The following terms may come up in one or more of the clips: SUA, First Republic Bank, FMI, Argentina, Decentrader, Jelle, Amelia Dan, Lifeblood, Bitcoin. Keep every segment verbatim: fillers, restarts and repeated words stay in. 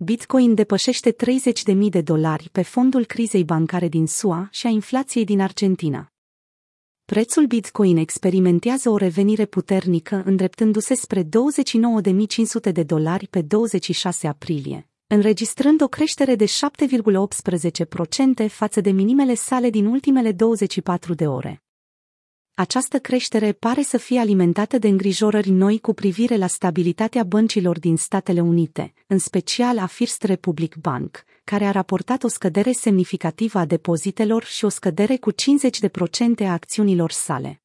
Bitcoin depășește treizeci de mii de dolari pe fondul crizei bancare din S U A și a inflației din Argentina. Prețul Bitcoin experimentează o revenire puternică, îndreptându-se spre douăzeci și nouă de mii cinci sute de dolari pe douăzeci și șase aprilie, înregistrând o creștere de șapte virgulă optsprezece la sută față de minimele sale din ultimele douăzeci și patru de ore. Această creștere pare să fie alimentată de îngrijorări noi cu privire la stabilitatea băncilor din Statele Unite, în special a First Republic Bank, care a raportat o scădere semnificativă a depozitelor și o scădere cu cincizeci la sută a acțiunilor sale.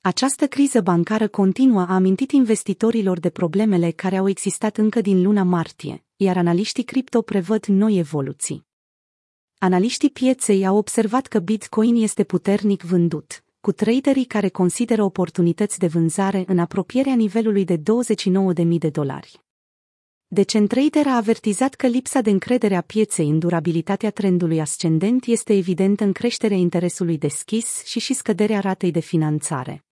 Această criză bancară continuă a amintit investitorilor de problemele care au existat încă din luna martie, iar analiștii cripto prevăd noi evoluții. Analiștii pieței au observat că Bitcoin este puternic vândut, cu traderii care consideră oportunități de vânzare în apropierea nivelului de douăzeci și nouă de mii de dolari. Decentrader a avertizat că lipsa de încredere a pieței în durabilitatea trendului ascendent este evidentă în creșterea interesului deschis și și scăderea ratei de finanțare.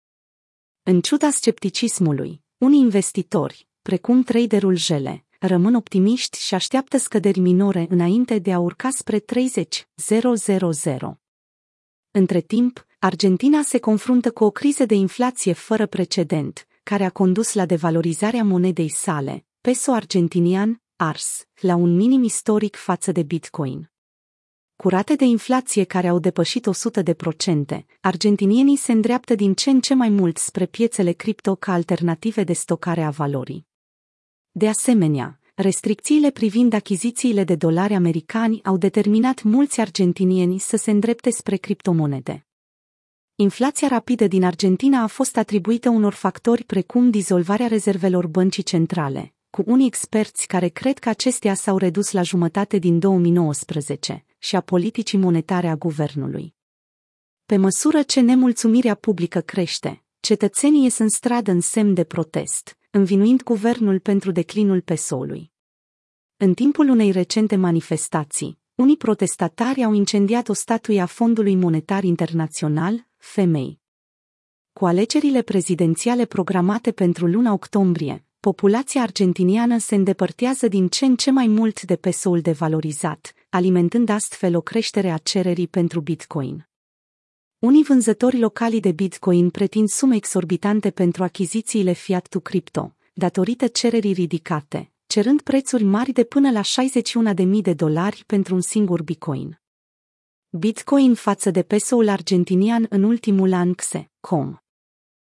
În ciuda scepticismului, unii investitori, precum traderul Jelle, rămân optimiști și așteaptă scăderi minore înainte de a urca spre treizeci de mii. Între timp, Argentina se confruntă cu o criză de inflație fără precedent, care a condus la devalorizarea monedei sale, peso argentinian, ars, la un minim istoric față de Bitcoin. Cu rate de inflație care au depășit o sută la sută, argentinienii se îndreaptă din ce în ce mai mult spre piețele cripto ca alternative de stocare a valorii. De asemenea, restricțiile privind achizițiile de dolari americani au determinat mulți argentinieni să se îndrepte spre criptomonede. Inflația rapidă din Argentina a fost atribuită unor factori precum dizolvarea rezervelor băncii centrale, cu unii experți care cred că acestea s-au redus la jumătate din două mii nouăsprezece, și a politicii monetare a guvernului. Pe măsură ce nemulțumirea publică crește, cetățenii ies în stradă în semn de protest, învinuind guvernul pentru declinul pesoului. În timpul unei recente manifestații, unii protestatari au incendiat o statuie a Fondului Monetar Internațional, F M I. Cu alegerile prezidențiale programate pentru luna octombrie, populația argentiniană se îndepărtează din ce în ce mai mult de pesoul devalorizat, alimentând astfel o creștere a cererii pentru Bitcoin. Unii vânzători locali de Bitcoin pretind sume exorbitante pentru achizițiile fiat to crypto, datorită cererii ridicate, cerând prețuri mari de până la șaizeci și unu de mii de dolari pentru un singur Bitcoin. Bitcoin față de pesoul argentinian în ultimul an x e punct com